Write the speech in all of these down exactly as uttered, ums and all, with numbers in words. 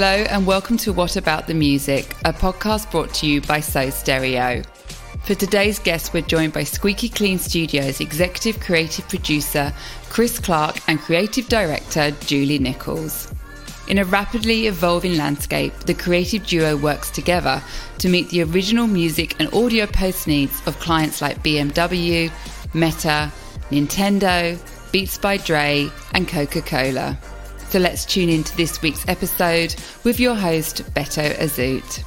Hello and welcome to What About the Music, a podcast brought to you by So Stereo. For today's guest, we're joined by Squeaky Clean Studios Executive Creative Producer Chris Clark and Creative Director Julie Nichols. In a rapidly evolving landscape, the creative duo works together to meet the original music and audio post needs of clients like B M W, Meta, Nintendo, Beats by Dre and Coca-Cola. So let's tune into this week's episode with your host, Beto Azoot.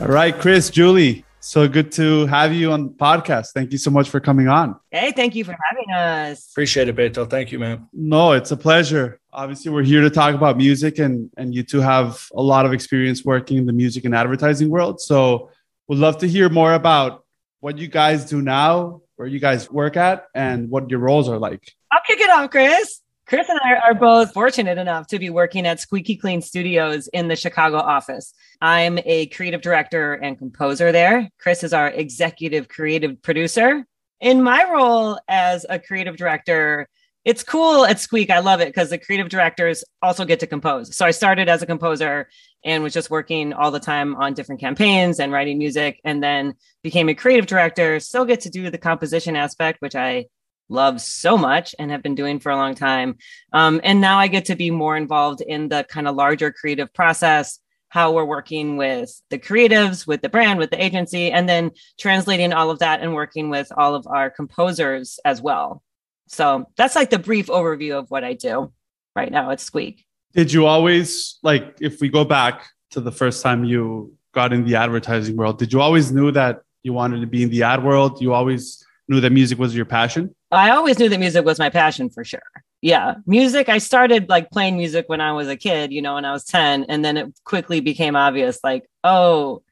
All right, Chris, Julie, so good to have you on the podcast. Thank you so much for coming on. Hey, thank you for having us. Appreciate it, Beto. Thank you, man. No, it's a pleasure. Obviously, we're here to talk about music, and, and you two have a lot of experience working in the music and advertising world. So we'd love to hear more about what you guys do now, where you guys work at, and what your roles are like. I'll kick it off, Chris. Chris and I are both fortunate enough to be working at Squeaky Clean Studios in the Chicago office. I'm a creative director and composer there. Chris is our executive creative producer. In my role as a creative director, it's cool at Squeak. I love it because the creative directors also get to compose. So I started as a composer and was just working all the time on different campaigns and writing music, and then became a creative director. Still get to do the composition aspect, which I love so much and have been doing for a long time. Um, and now I get to be more involved in the kind of larger creative process, how we're working with the creatives, with the brand, with the agency, and then translating all of that and working with all of our composers as well. So that's like the brief overview of what I do right now at Squeak. Did you always, like, if we go back to the first time you got in the advertising world, did you always knew that you wanted to be in the ad world? You always knew that music was your passion? I always knew that music was my passion for sure. Yeah. Music. I started like playing music when I was a kid, you know, when I was ten, and then it quickly became obvious, like, oh,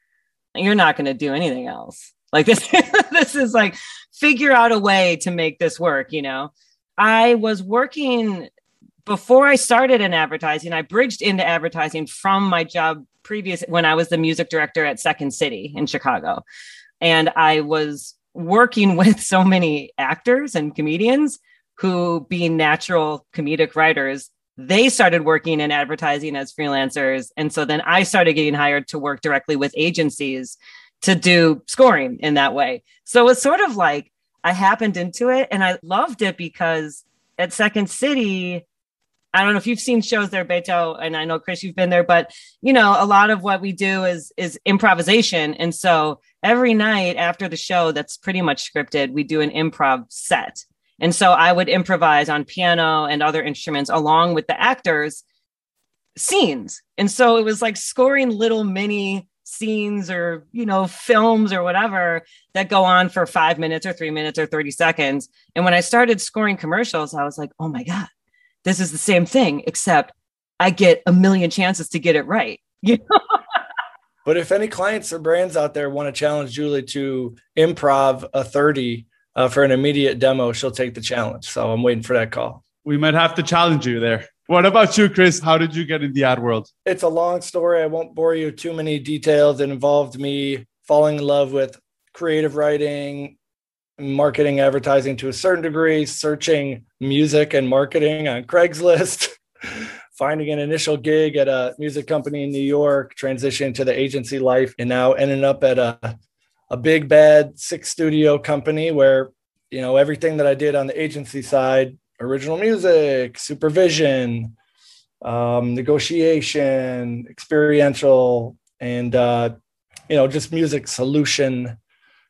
you're not going to do anything else. Like this, this is like, figure out a way to make this work. You know, I was working before I started in advertising. I bridged into advertising from my job previous when I was the music director at Second City in Chicago. And I was working with so many actors and comedians who, being natural comedic writers, they started working in advertising as freelancers. And so then I started getting hired to work directly with agencies to do scoring in that way. So it's sort of like I happened into it and I loved it because at Second City, I don't know if you've seen shows there, Beto, and I know, Chris, you've been there, but, you know, a lot of what we do is is improvisation. And so every night after the show that's pretty much scripted, we do an improv set. And so I would improvise on piano and other instruments along with the actors' scenes. And so it was like scoring little mini scenes or, you know, films or whatever that go on for five minutes or three minutes or thirty seconds. And when I started scoring commercials, I was like, oh my God, this is the same thing, except I get a million chances to get it right. You know? But if any clients or brands out there want to challenge Julie to improv a thirty uh, for an immediate demo, she'll take the challenge. So I'm waiting for that call. We might have to challenge you there. What about you, Chris? How did you get in the ad world? It's a long story. I won't bore you too many details. It involved me falling in love with creative writing, marketing, advertising to a certain degree, searching music and marketing on Craigslist, finding an initial gig at a music company in New York, transitioning to the agency life, and now ending up at a, a big, bad six studio company where, you know, everything that I did on the agency side, original music, supervision, um, negotiation, experiential, and, uh, you know, just music solution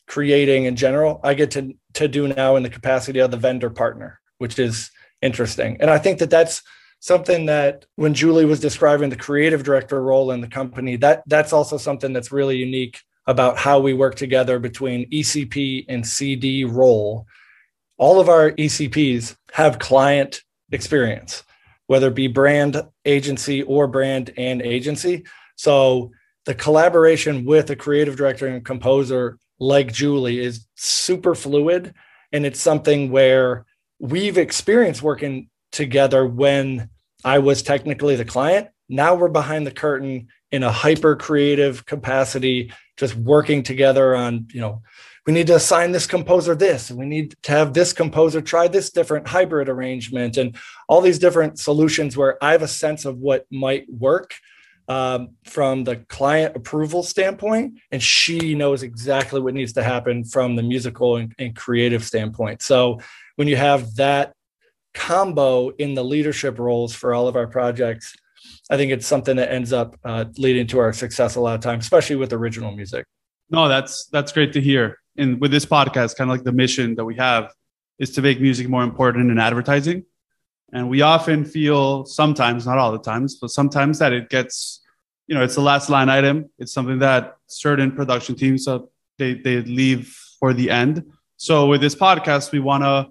creating in general, I get to, to do now in the capacity of the vendor partner, which is interesting. And I think that that's something that when Julie was describing the creative director role in the company, that that's also something that's really unique about how we work together between E C P and C D role. All of our E C Ps have client experience, whether it be brand, agency, or brand and agency. So the collaboration with a creative director and composer like Julie is super fluid. And it's something where we've experienced working together when I was technically the client. Now we're behind the curtain in a hyper creative capacity, just working together on, you know, we need to assign this composer this, and we need to have this composer try this different hybrid arrangement and all these different solutions where I have a sense of what might work, um, from the client approval standpoint, and she knows exactly what needs to happen from the musical and, and creative standpoint. So when you have that combo in the leadership roles for all of our projects, I think it's something that ends up uh, leading to our success a lot of times, especially with original music. No, that's that's great to hear. And with this podcast, kind of like the mission that we have is to make music more important in advertising. And we often feel sometimes, not all the times, but sometimes that it gets, you know, it's the last line item. It's something that certain production teams, uh, they, they leave for the end. So with this podcast, we want to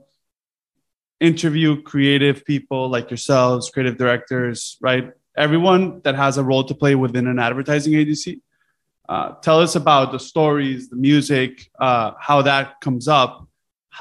interview creative people like yourselves, creative directors, right? Everyone that has a role to play within an advertising agency. Uh, tell us about the stories, the music, uh, how that comes up.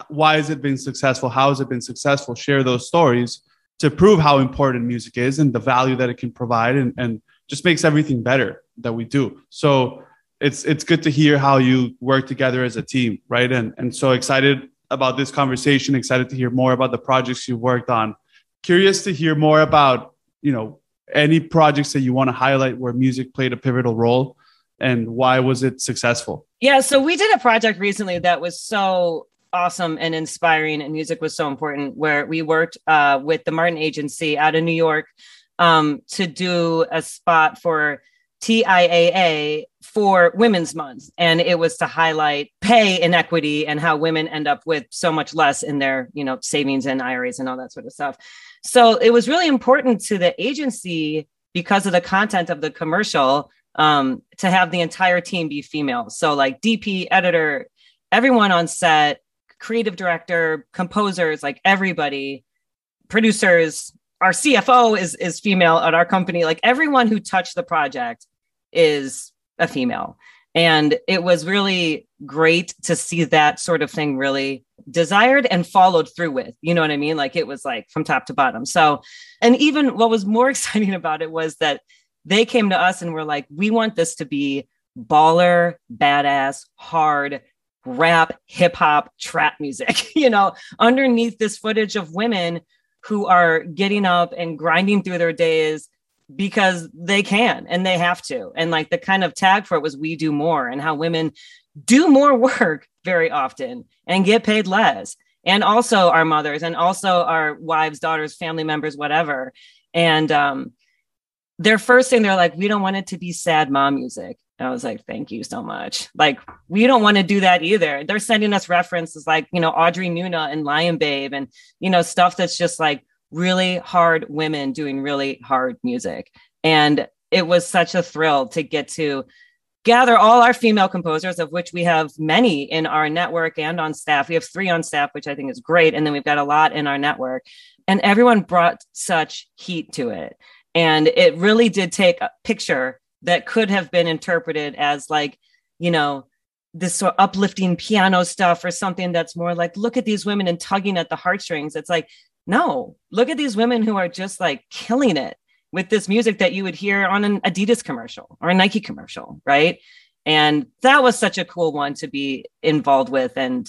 Why has it been successful? How has it been successful? Share those stories to prove how important music is and the value that it can provide, and, and just makes everything better that we do. So it's it's good to hear how you work together as a team, right? And, and so excited about this conversation, excited to hear more about the projects you've worked on. Curious to hear more about, you know, any projects that you want to highlight where music played a pivotal role and why was it successful? Yeah, so we did a project recently that was so awesome and inspiring, and music was so important, where we worked uh, with the Martin Agency out of New York um, to do a spot for T I A A for Women's Month. And it was to highlight pay inequity and how women end up with so much less in their, you know, savings and I R As and all that sort of stuff. So it was really important to the agency because of the content of the commercial um, to have the entire team be female. So like D P, editor, everyone on set, creative director, composers, like everybody, producers, our C F O is, is female at our company. Like everyone who touched the project is a female. And it was really great to see that sort of thing really desired and followed through with, you know what I mean? Like it was like from top to bottom. So, and even what was more exciting about it was that they came to us and were like, we want this to be baller, badass, hard, rap, hip hop, trap music, you know, underneath this footage of women who are getting up and grinding through their days because they can and they have to. And like the kind of tag for it was we do more, and how women do more work very often and get paid less. And also our mothers and also our wives, daughters, family members, whatever. And um, their first thing, they're like, we don't want it to be sad mom music. I was like, thank you so much. Like, we don't want to do that either. They're sending us references like, you know, Audrey Nuna and Lion Babe and, you know, stuff that's just like really hard women doing really hard music. And it was such a thrill to get to gather all our female composers, of which we have many in our network and on staff. We have three on staff, which I think is great. And then we've got a lot in our network. And everyone brought such heat to it. And it really did take a picture that could have been interpreted as like, you know, this sort of uplifting piano stuff or something that's more like, look at these women and tugging at the heartstrings. It's like, no, look at these women who are just like killing it with this music that you would hear on an Adidas commercial or a Nike commercial, right? And that was such a cool one to be involved with. And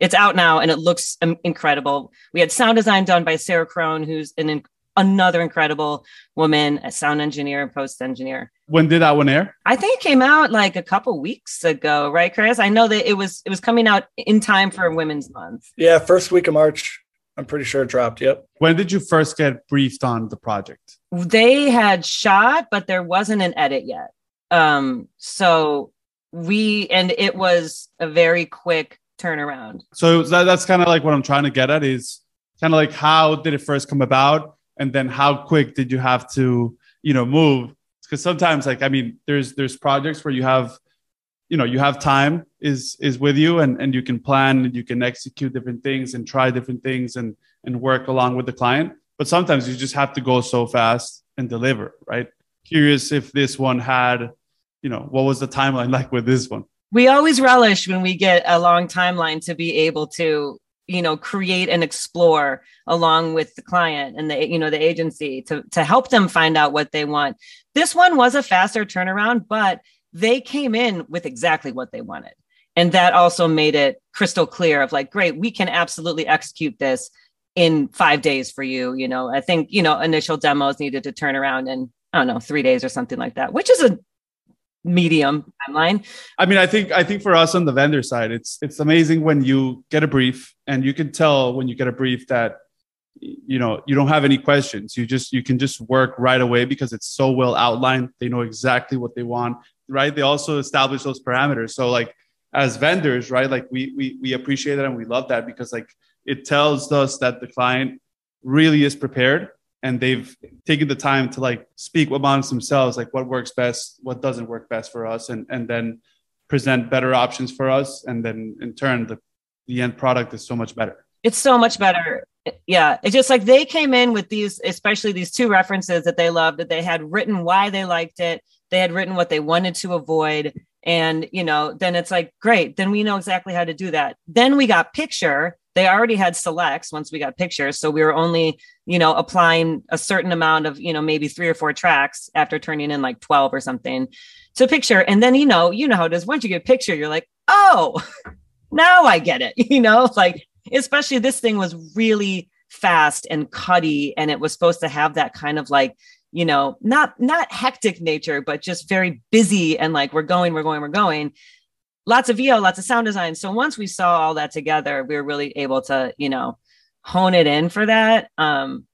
it's out now and it looks incredible. We had sound design done by Sarah Crone, who's an in- another incredible woman, a sound engineer, post engineer. When did that one air? I think it came out like a couple weeks ago, right, Chris? I know that it was it was coming out in time for Women's Month. Yeah, first week of March, I'm pretty sure it dropped, yep. When did you first get briefed on the project? They had shot, but there wasn't an edit yet. Um, so we, and it was a very quick turnaround. So that, that's kind of like what I'm trying to get at is kind of like, how did it first come about? And then how quick did you have to, you know, move? Because sometimes, like, I mean, there's there's projects where you have, you know, you have time is is with you, and, and you can plan and you can execute different things and try different things and and work along with the client. But sometimes you just have to go so fast and deliver, right? Curious if this one had, you know, what was the timeline like with this one? We always relish when we get a long timeline to be able to, you know, create and explore along with the client and the, you know, the agency to, to help them find out what they want. This one was a faster turnaround, but they came in with exactly what they wanted. And that also made it crystal clear of like, great, we can absolutely execute this in five days for you. You know, I think, you know, initial demos needed to turn around and I don't know, three days or something like that, which is a medium timeline. I mean, I think I think for us on the vendor side, it's it's amazing when you get a brief and you can tell when you get a brief that, you know, you don't have any questions. You just you can just work right away because it's so well outlined. They know exactly what they want, right? They also establish those parameters. So like as vendors, right, like we we we appreciate that and we love that because like it tells us that the client really is prepared and they've taken the time to like speak amongst themselves, like what works best, what doesn't work best for us, and and then present better options for us. And then in turn, the, the end product is so much better. It's so much better. Yeah. It's just like they came in with these, especially these two references that they loved, that they had written why they liked it. They had written what they wanted to avoid. And, you know, then it's like, great. Then we know exactly how to do that. Then we got picture. They already had selects once we got pictures. So we were only, you know, applying a certain amount of, you know, maybe three or four tracks after turning in like twelve or something to picture. And then, you know, you know how it is. Once you get picture, you're like, oh, now I get it. You know, like, especially this thing was really fast and cutty, and it was supposed to have that kind of like, you know, not, not hectic nature, but just very busy. And like, we're going, we're going, we're going. Lots of V O, lots of sound design. So once we saw all that together, we were really able to, you know, hone it in for that. Um,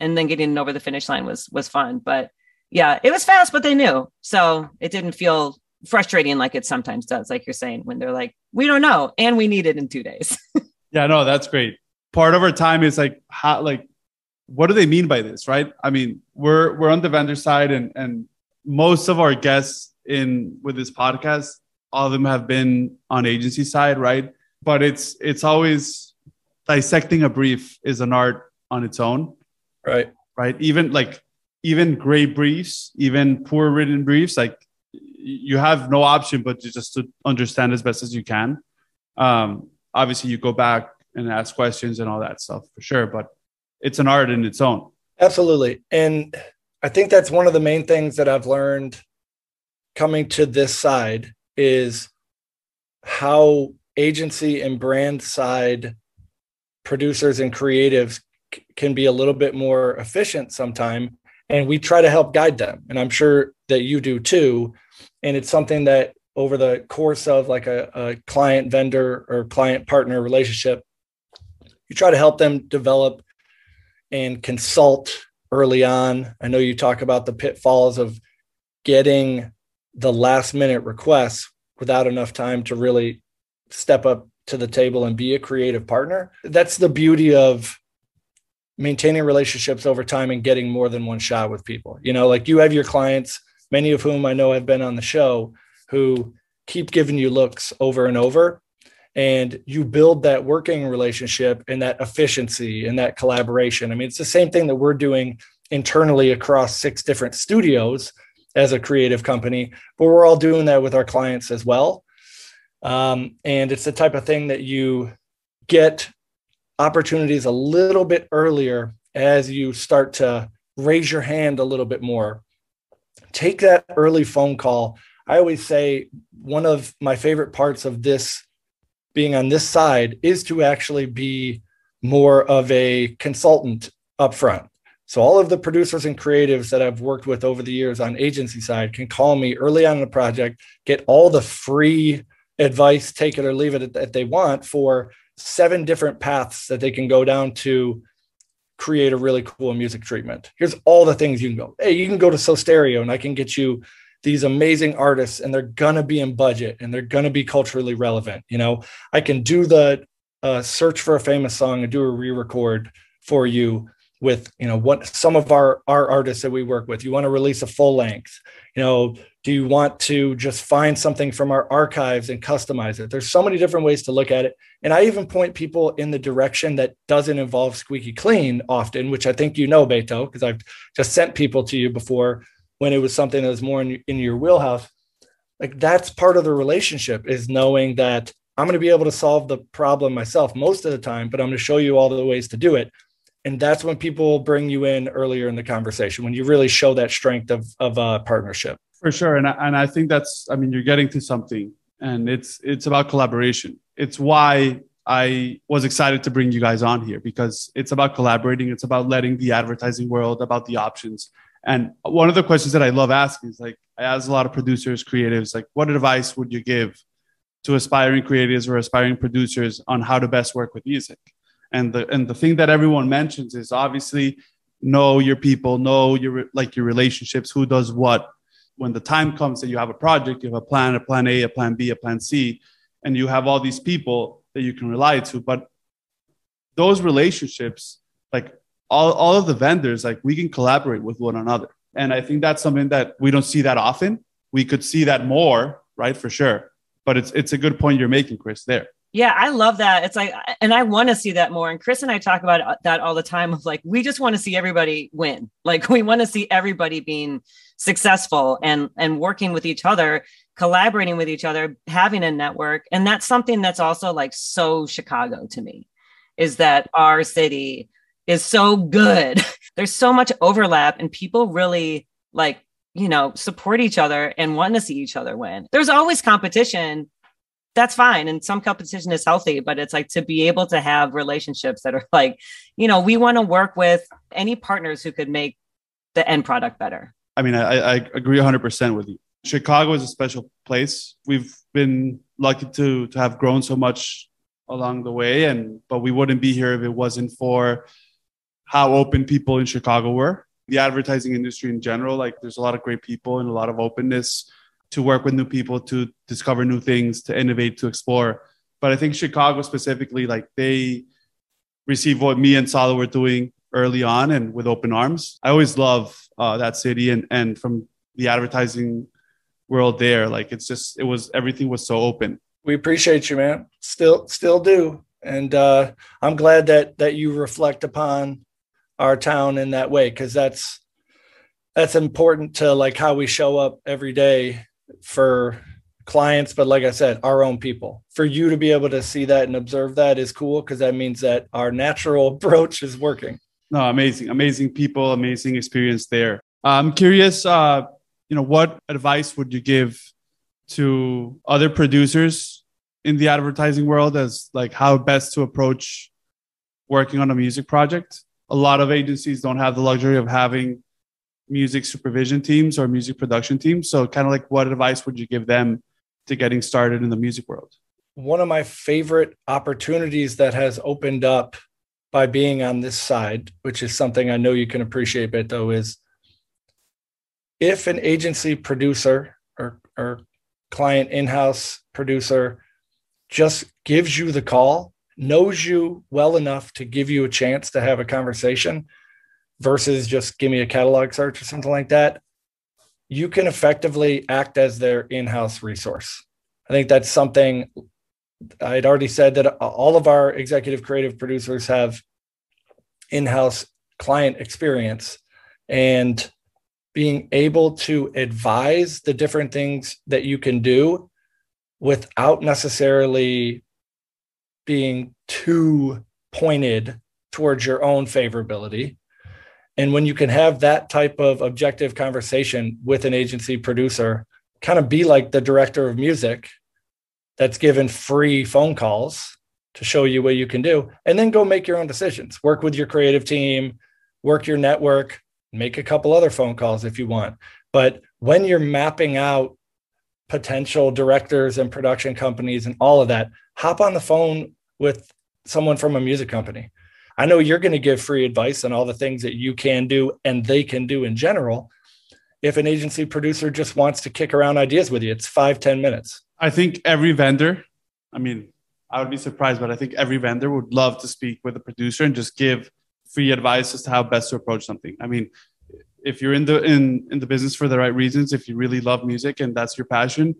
and then getting it over the finish line was, was fun, but yeah, it was fast, but they knew. So it didn't feel frustrating like it sometimes does. Like you're saying, when they're like, we don't know. And we need it in two days. Yeah, no, that's great. Part of our time is like, how, like, what do they mean by this? Right. I mean, we're, we're on the vendor side, and, and most of our guests in with this podcast, all of them have been on agency side, right? But it's it's always dissecting a brief is an art on its own. Right. Right. Even like even great briefs, even poor written briefs, like you have no option but to just to understand as best as you can. Um, obviously you go back and ask questions and all that stuff for sure, but it's an art in its own. Absolutely. And I think that's one of the main things that I've learned coming to this side, is how agency and brand side producers and creatives c- can be a little bit more efficient sometimes. And we try to help guide them. And I'm sure that you do too. And it's something that over the course of like a, a client vendor or client partner relationship, you try to help them develop and consult early on. I know you talk about the pitfalls of getting the last minute requests without enough time to really step up to the table and be a creative partner. That's the beauty of maintaining relationships over time and getting more than one shot with people. You know, like you have your clients, many of whom I know have been on the show, who keep giving you looks over and over, and you build that working relationship and that efficiency and that collaboration. I mean, it's the same thing that we're doing internally across six different studios as a creative company, but we're all doing that with our clients as well. Um, and it's the type of thing that you get opportunities a little bit earlier as you start to raise your hand a little bit more. Take that early phone call. I always say one of my favorite parts of this being on this side is to actually be more of a consultant upfront. So all of the producers and creatives that I've worked with over the years on agency side can call me early on in the project, get all the free advice, take it or leave it, that they want for seven different paths that they can go down to create a really cool music treatment. Here's all the things you can go. Hey, you can go to So Stereo and I can get you these amazing artists, and they're going to be in budget and they're going to be culturally relevant. You know, I can do the uh, search for a famous song and do a re-record for you with, you know, what some of our, our artists that we work with. You want to release a full length, you know, do you want to just find something from our archives and customize it? There's so many different ways to look at it. And I even point people in the direction that doesn't involve Squeaky Clean often, which I think, you know, Beto, because I've just sent people to you before when it was something that was more in, in your wheelhouse. Like that's part of the relationship, is knowing that I'm going to be able to solve the problem myself most of the time, but I'm going to show you all the ways to do it. And that's when people bring you in earlier in the conversation, when you really show that strength of of uh, partnership. For sure. And I, and I think that's, I mean, you're getting to something, and it's it's about collaboration. It's why I was excited to bring you guys on here, because it's about collaborating. It's about letting the advertising world, about the options. And one of the questions that I love asking is, like, I ask a lot of producers, creatives, like, what advice would you give to aspiring creatives or aspiring producers on how to best work with music? And the and the thing that everyone mentions is obviously know your people, know your like your relationships, who does what. When the time comes that you have a project, you have a plan, a plan A, a plan B, a plan C, and you have all these people that you can rely to. But those relationships, like all, all of the vendors, like we can collaborate with one another. And I think that's something that we don't see that often. We could see that more, right? For sure. But it's it's a good point you're making, Chris, there. Yeah, I love that. It's like, and I want to see that more. And Chris and I talk about that all the time of like, we just want to see everybody win. Like we want to see everybody being successful and, and working with each other, collaborating with each other, having a network. And that's something that's also like so Chicago to me, is that our city is so good. There's so much overlap and people really like, you know, support each other and want to see each other win. There's always competition. That's fine. And some competition is healthy, but it's like to be able to have relationships that are like, you know, we want to work with any partners who could make the end product better. I mean, I, I agree one hundred percent with you. Chicago is a special place. We've been lucky to to have grown so much along the way, and but we wouldn't be here if it wasn't for how open people in Chicago were. The advertising industry in general, like there's a lot of great people and a lot of openness to work with new people, to discover new things, to innovate, to explore. But I think Chicago specifically, like they received what me and Sala were doing early on and with open arms. I always love uh, that city and, and from the advertising world there, like it's just, it was, everything was so open. We appreciate you, man. Still, still do. And uh, I'm glad that, that you reflect upon our town in that way. Cause that's, that's important to like how we show up every day for clients, but like I said, our own people. For you to be able to see that and observe that is cool, because that means that our natural approach is working. No, amazing, amazing people, amazing experience there. I'm curious, uh, you know, what advice would you give to other producers in the advertising world as like how best to approach working on a music project? A lot of agencies don't have the luxury of having music supervision teams or music production teams. So kind of like what advice would you give them to getting started in the music world? One of my favorite opportunities that has opened up by being on this side, which is something I know you can appreciate, but though is if an agency producer or, or client in-house producer just gives you the call, knows you well enough to give you a chance to have a conversation, versus just give me a catalog search or something like that, you can effectively act as their in-house resource. I think that's something I'd already said, that all of our executive creative producers have in-house client experience, and being able to advise the different things that you can do without necessarily being too pointed towards your own favorability. And when you can have that type of objective conversation with an agency producer, kind of be like the director of music that's given free phone calls to show you what you can do, and then go make your own decisions, work with your creative team, work your network, make a couple other phone calls if you want. But when you're mapping out potential directors and production companies and all of that, hop on the phone with someone from a music company. I know you're going to give free advice on all the things that you can do and they can do in general. If an agency producer just wants to kick around ideas with you, it's five, ten minutes. I think every vendor, I mean, I would be surprised, but I think every vendor would love to speak with a producer and just give free advice as to how best to approach something. I mean, if you're in the, in, in the business for the right reasons, if you really love music and that's your passion,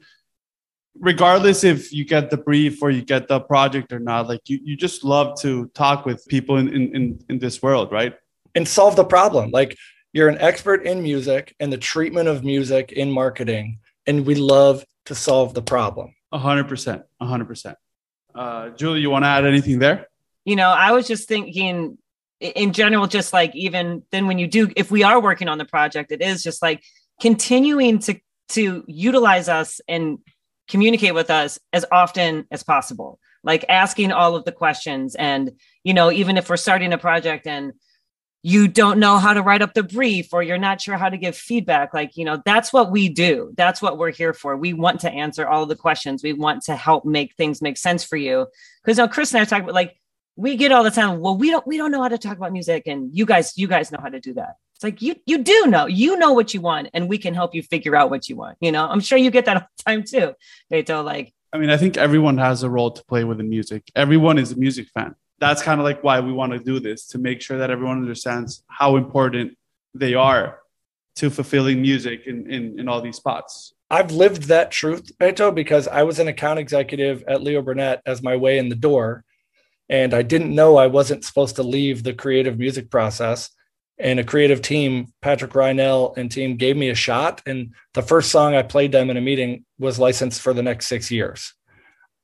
regardless if you get the brief or you get the project or not, like you, you just love to talk with people in, in, in this world, right? And solve the problem. Like you're an expert in music and the treatment of music in marketing, and we love to solve the problem. A hundred percent, a hundred percent. Uh, Julie, you want to add anything there? You know, I was just thinking in general, just like even then when you do, if we are working on the project, it is just like continuing to, to utilize us and communicate with us as often as possible, like asking all of the questions. And, you know, even if we're starting a project and you don't know how to write up the brief, or you're not sure how to give feedback. Like, you know, that's what we do. That's what we're here for. We want to answer all of the questions. We want to help make things make sense for you. Because now Chris and I talk about, like, we get all the time, well, we don't, we don't know how to talk about music, and you guys, you guys know how to do that. It's like, you, you do know, you know what you want, and we can help you figure out what you want. You know, I'm sure you get that all the time too, Beto. Like, I mean, I think everyone has a role to play within music. Everyone is a music fan. That's kind of like why we want to do this, to make sure that everyone understands how important they are to fulfilling music in, in, in all these spots. I've lived that truth, Beto, because I was an account executive at Leo Burnett as my way in the door. And I didn't know I wasn't supposed to leave the creative music process. And a creative team, Patrick Reinell and team, gave me a shot. And the first song I played them in a meeting was licensed for the next six years.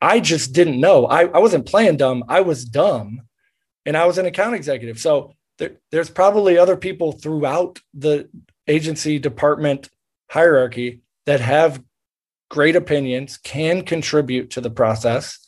I just didn't know. I, I wasn't playing dumb. I was dumb. And I was an account executive. So there, there's probably other people throughout the agency department hierarchy that have great opinions, can contribute to the process.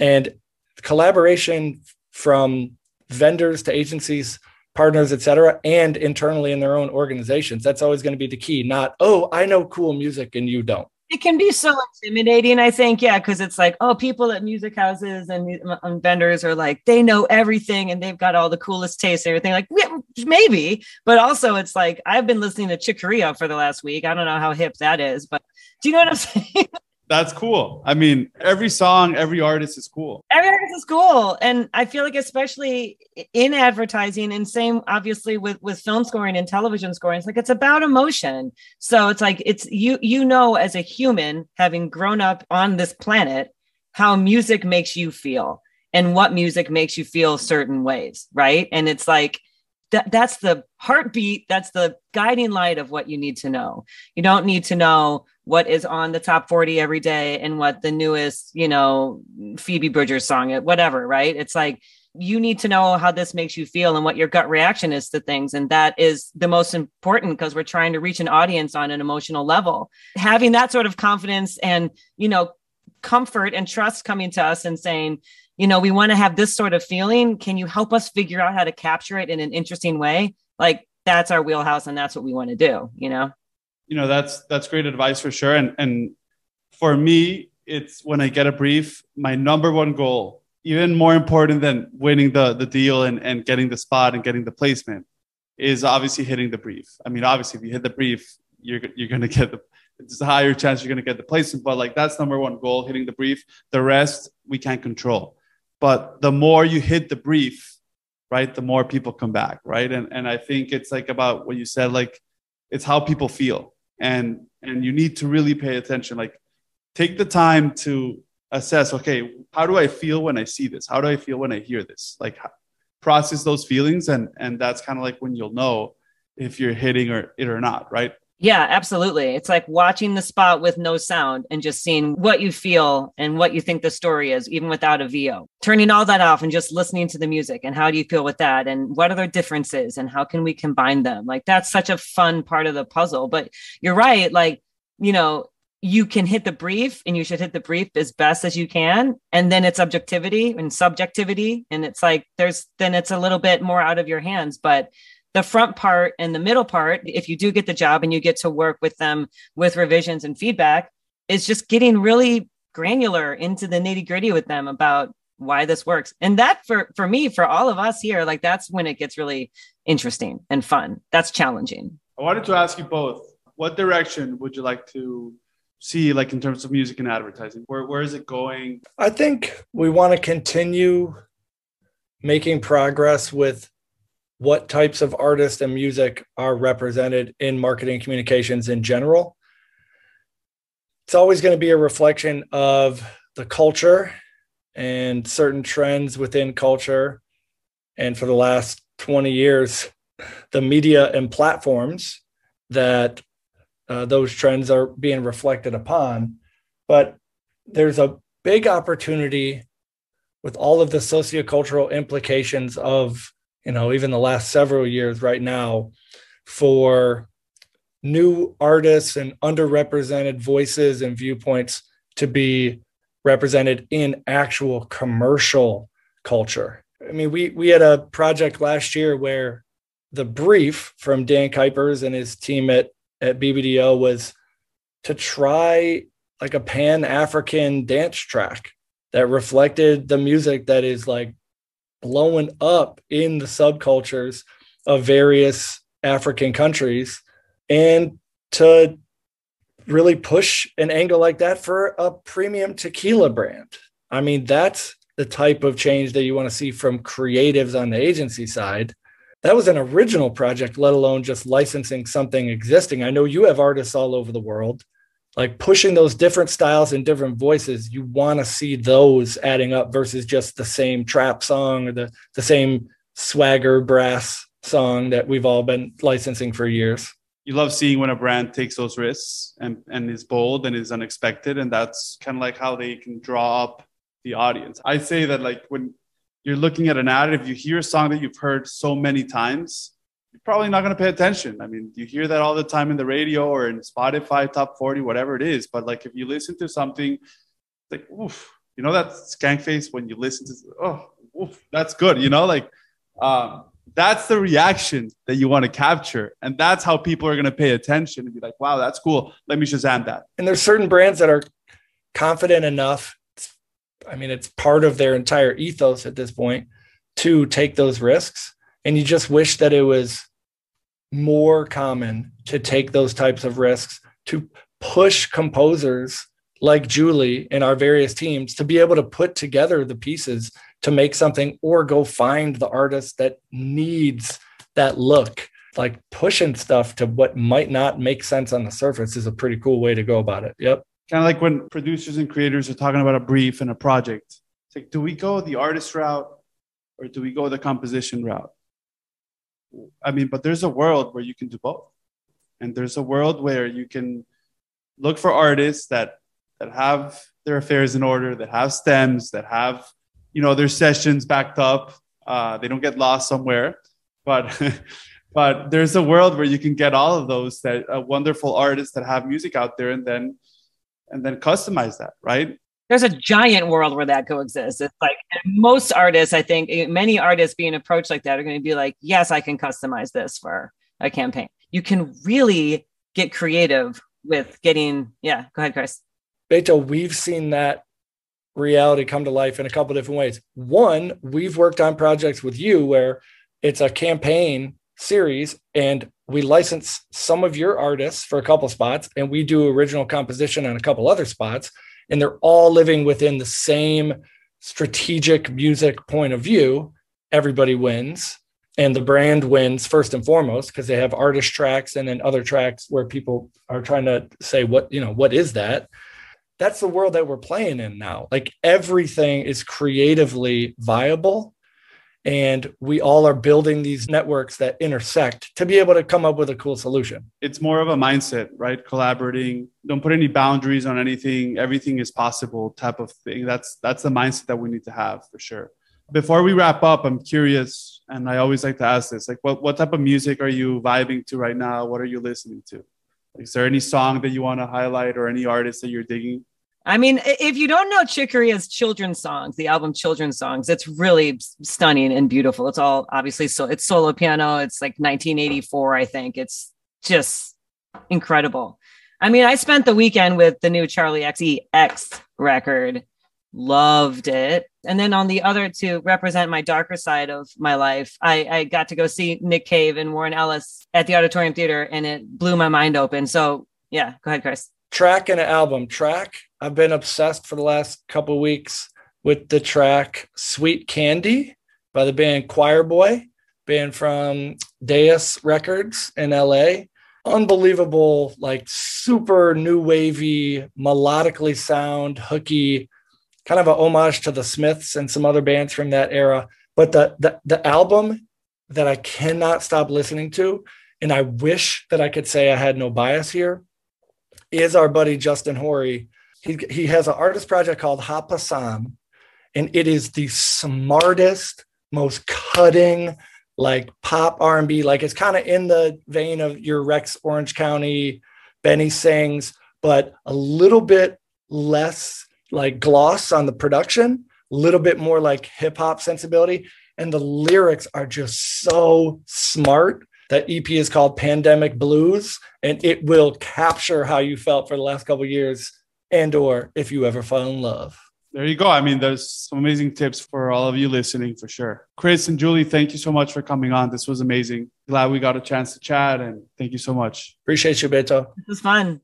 And collaboration from vendors to agencies, partners, et cetera, and internally in their own organizations. That's always going to be the key, not, oh, I know cool music and you don't. It can be so intimidating, I think. Yeah. Cause it's like, oh, people at music houses and, and vendors are like, they know everything and they've got all the coolest tastes and everything. Like, yeah, maybe, but also it's like, I've been listening to Chick Corea for the last week. I don't know how hip that is, but do you know what I'm saying? That's cool. I mean, every song, every artist is cool. Every artist is cool. And I feel like, especially in advertising, and same, obviously, with, with film scoring and television scoring, it's like, it's about emotion. So it's like, it's, you, you know, as a human, having grown up on this planet, how music makes you feel and what music makes you feel certain ways. Right. And it's like, that that's the heartbeat. That's the guiding light of what you need to know. You don't need to know what is on the top forty every day and what the newest, you know, Phoebe Bridgers song, whatever, right? It's like, you need to know how this makes you feel and what your gut reaction is to things. And that is the most important, because we're trying to reach an audience on an emotional level. Having that sort of confidence and, you know, comfort and trust coming to us and saying, you know, we want to have this sort of feeling. Can you help us figure out how to capture it in an interesting way? Like, that's our wheelhouse and that's what we want to do, you know? You know, that's, that's great advice for sure. And, and for me, it's when I get a brief, my number one goal, even more important than winning the, the deal and, and getting the spot and getting the placement, is obviously hitting the brief. I mean, obviously if you hit the brief, you're, you're going to get the, it's a higher chance you're going to get the placement, but like, that's number one goal, hitting the brief. The rest we can't control. But the more you hit the brief, right, the more people come back, right? And and I think it's like about what you said, like, it's how people feel. And and you need to really pay attention. Like, take the time to assess, okay, how do I feel when I see this? How do I feel when I hear this? Like, process those feelings. And, and that's kind of like when you'll know if you're hitting or it or not, right? Yeah, absolutely. It's like watching the spot with no sound and just seeing what you feel and what you think the story is, even without a V O. Turning all that off and just listening to the music, and how do you feel with that? And what are their differences and how can we combine them? Like, that's such a fun part of the puzzle. But you're right. Like, you know, you can hit the brief, and you should hit the brief as best as you can. And then it's objectivity and subjectivity. And it's like, there's, then it's a little bit more out of your hands, but the front part and the middle part, if you do get the job and you get to work with them with revisions and feedback, is just getting really granular into the nitty gritty with them about why this works. And that for, for me, for all of us here, like, that's when it gets really interesting and fun. That's challenging. I wanted to ask you both, what direction would you like to see, like, in terms of music and advertising? Where, where is it going? I think we want to continue making progress with what types of artists and music are represented in marketing communications in general. It's always going to be a reflection of the culture and certain trends within culture. And for the last twenty years, the media and platforms that uh, those trends are being reflected upon. But there's a big opportunity with all of the sociocultural implications of, you know, even the last several years right now, for new artists and underrepresented voices and viewpoints to be represented in actual commercial culture. I mean, we we had a project last year where the brief from Dan Kuypers and his team at, at B B D O was to try like a Pan-African dance track that reflected the music that is like blowing up in the subcultures of various African countries, and to really push an angle like that for a premium tequila brand. I mean, that's the type of change that you want to see from creatives on the agency side. That was an original project, let alone just licensing something existing. I know you have artists all over the world, like pushing those different styles and different voices. You want to see those adding up versus just the same trap song or the, the same swagger brass song that we've all been licensing for years. You love seeing when a brand takes those risks and, and is bold and is unexpected. And that's kind of like how they can draw up the audience. I say that like when you're looking at an ad, if you hear a song that you've heard so many times, you're probably not going to pay attention. I mean, you hear that all the time in the radio or in Spotify, top forty, whatever it is. But like, if you listen to something like, oof, you know, that skank face when you listen to, oh, oof, that's good. You know, like, um, that's the reaction that you want to capture. And that's how people are going to pay attention and be like, wow, that's cool. Let me Shazam that. And there's certain brands that are confident enough. I mean, it's part of their entire ethos at this point to take those risks. And you just wish that it was more common to take those types of risks, to push composers like Julie and our various teams to be able to put together the pieces to make something, or go find the artist that needs that look. Like pushing stuff to what might not make sense on the surface is a pretty cool way to go about it. Yep. Kind of like when producers and creators are talking about a brief and a project. It's like, do we go the artist route or do we go the composition route? I mean, but there's a world where you can do both. And there's a world where you can look for artists that that have their affairs in order, that have stems, that have, you know, their sessions backed up. Uh, they don't get lost somewhere. But but there's a world where you can get all of those that uh, wonderful artists that have music out there, and then and then customize that, right? There's a giant world where that coexists. It's like most artists, I think, many artists being approached like that are going to be like, yes, I can customize this for a campaign. You can really get creative with getting, yeah, go ahead, Chris. Beto, we've seen that reality come to life in a couple of different ways. One, we've worked on projects with you where it's a campaign series and we license some of your artists for a couple spots and we do original composition on a couple other spots, and they're all living within the same strategic music point of view. Everybody wins, and the brand wins first and foremost because they have artist tracks and then other tracks where people are trying to say, what, you know, what is that? That's the world that we're playing in now. Like everything is creatively viable, and we all are building these networks that intersect to be able to come up with a cool solution. It's more of a mindset, right? Collaborating, don't put any boundaries on anything. Everything is possible type of thing. That's that's the mindset that we need to have for sure. Before we wrap up, I'm curious, and I always like to ask this, like what, what type of music are you vibing to right now? What are you listening to? Is there any song that you want to highlight or any artist that you're digging? I mean, if you don't know Chick Corea's children's songs, the album Children's Songs, it's really stunning and beautiful. It's all obviously, so it's solo piano. It's like nineteen eighty-four, I think. It's just incredible. I mean, I spent the weekend with the new Charlie X C record. Loved it. And then on the other, to represent my darker side of my life, I, I got to go see Nick Cave and Warren Ellis at the Auditorium Theater, and it blew my mind open. So yeah, go ahead, Chris. Track and an album track. I've been obsessed for the last couple of weeks with the track Sweet Candy by the band Choir Boy, band from Deus Records in L A. Unbelievable, like super new wavy, melodically sound, hooky, kind of a homage to the Smiths and some other bands from that era. But the, the, the album that I cannot stop listening to, and I wish that I could say I had no bias here, is our buddy Justin Horry. He he has an artist project called Hapa Sam, and it is the smartest, most cutting, like pop R and B. Like it's kind of in the vein of your Rex Orange County, Benny Sings, but a little bit less like gloss on the production, a little bit more like hip hop sensibility. and the lyrics are just so smart. That E P is called Pandemic Blues, and it will capture how you felt for the last couple of years and or if you ever fell in love. There you go. I mean, there's some amazing tips for all of you listening for sure. Chris and Julie, thank you so much for coming on. This was amazing. Glad we got a chance to chat, and thank you so much. Appreciate you, Beto. This was fun.